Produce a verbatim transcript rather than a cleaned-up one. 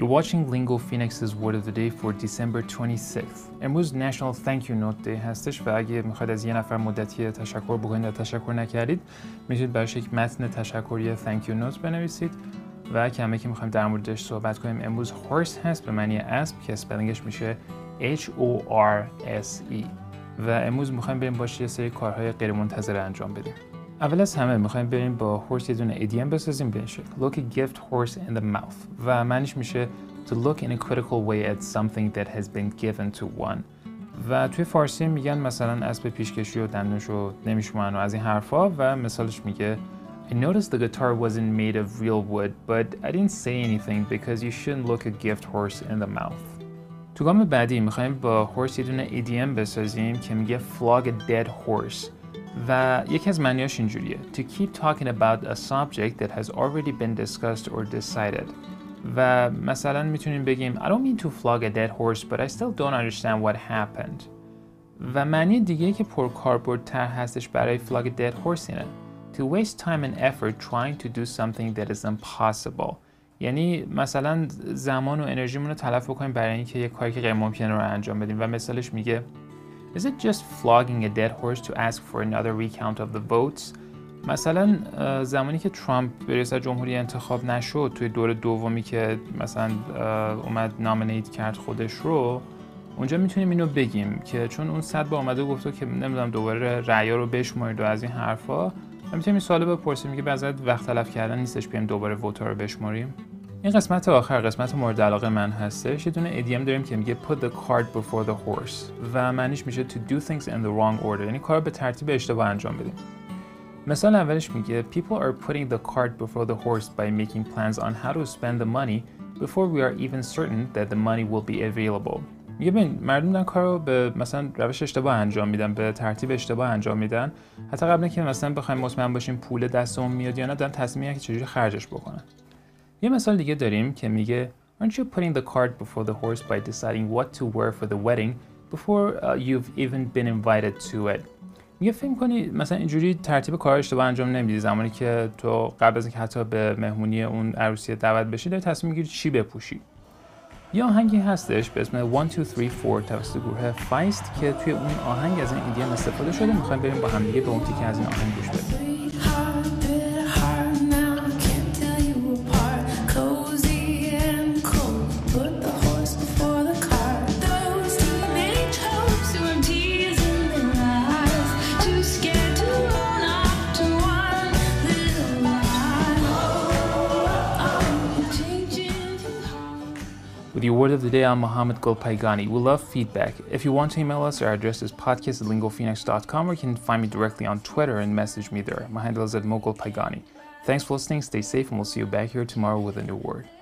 You're watching Lingo Phoenix's Word of the Day for December twenty-sixth. امروز National Thank You Note Day هستش و اگه میخواید از یه نفر مدتی تشکر بکنید و تشکر نکردید، میتونید براش یک متن تشکری Thank You Note بنویسید. و کلمه که میخوایم در موردش صحبت کنیم امروز horse هست به معنی اسب که اسپلینگش میشه H O R S E و امروز میخوایم بریم باش یه سری کارهای غیر منتظره انجام بدیم. اول از همه میخوایم بریم با horse یه دونه idiom بسازیم به این شکل look a gift horse in the mouth و معنیش میشه to look in a critical way at something that has been given to one و توی فارسی میگن مثلا اسب پیشکشی و دندونش رو نمیشومن و از این حرفا و مثالش میگه I noticed the guitar wasn't made of real wood but I didn't say anything because you shouldn't look a gift horse in the mouth. تو گام بعدی میخوایم با horse یه دونه idiom بسازیم که میگه flog a dead horse و یکی از معنیاش اینجوریه to keep talking about a subject that has already been discussed or decided و مثلا میتونیم بگیم I don't mean to flog a dead horse but I still don't understand what happened و معنی دیگه که پر کاربردتر هستش برای flog a dead horse اینه to waste time and effort trying to do something that is impossible یعنی مثلا زمان و انرژیمون رو تلف بکنیم برای اینکه یک کاری که غیر ممکنه رو انجام بدیم و مثالش میگه Is it just flogging a dead horse to ask for another recount of the votes? مثلا زمانی که ترامپ به رئیس جمهوری انتخاب نشد توی دور دومی که مثلا اومد نامینیت کرد خودش رو اونجا میتونیم اینو بگیم که چون اون صد با اومده گفته که نمیدونم دوباره رأی‌ها رو بشمارید و از این حرفا من میتونیم این سوال بپرسیم که بعضی وقت تلف کردن نیستش بیایم دوباره ووت‌ها رو بشماریم. این قسمت آخر قسمت مورد علاقه من هستش یه دونه ایدیم داریم که میگه put the cart before the horse و معنیش میشه to do things in the wrong order یعنی کار به ترتیب اشتباه انجام بدیم. مثال اولش میگه people are putting the cart before the horse by making plans on how to spend the money before we are even certain that the money will be available. میگه ببین مردم دارن کارو به مثلا روش اشتباه انجام میدن به ترتیب اشتباه انجام میدن حتی قبل اینکه مثلا بخوایم مطمئن باشیم پول دستمون میاد یا نه دارن تصمیم میگیرن که چجوری خرجش بکنن. یه مثال دیگه داریم که میگه Aren't you putting the cart before the horse by deciding what to wear for the wedding before uh, you've even been invited to it. میگه فکر کنی مثلا اینجوری ترتیب کارا اشتباه انجام نمیدی زمانی که تو قبل از اینکه حتی به مهمونی اون عروسی دعوت بشی داری تصمیم میگیری چی بپوشی. یه آهنگی هستش به اسم one two three four توسط گروه Feist که توی اون آهنگ از این ایدیم استفاده شده میخوایم بریم با هم دیگه به اون تیکه از این آهنگ گوش بدیم. With your word of the day, I'm Mohammad Golpayegani. We love feedback. If you want to email us, our address is podcast at lingo phoenix dot com or you can find me directly on Twitter and message me there. My handle is at Mo Golpayegani. Thanks for listening, stay safe, and we'll see you back here tomorrow with a new word.